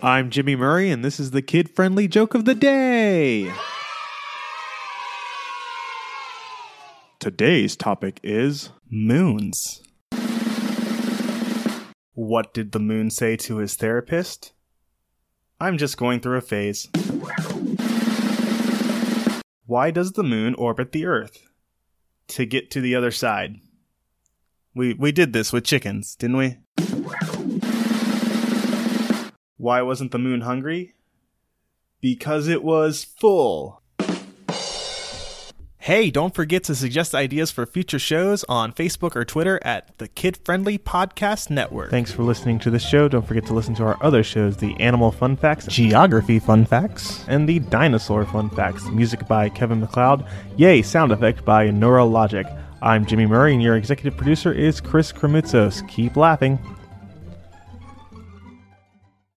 I'm Jimmy Murray, and this is the Kid Friendly Joke of the Day. Today's topic is moons. What did the moon say to his therapist? I'm just going through a phase. Why does the moon orbit the Earth? To get to the other side. We did this with chickens, didn't we? Why wasn't the moon hungry? Because it was full. Hey, don't forget to suggest ideas for future shows on Facebook or Twitter at the Kid Friendly Podcast Network. Thanks for listening to this show. Don't forget to listen to our other shows, the Animal Fun Facts, Geography Fun Facts, and the Dinosaur Fun Facts. Music by Kevin MacLeod. Yay, sound effect by Neurologic. I'm Jimmy Murray, and your executive producer is Chris Kremutzos. Keep laughing.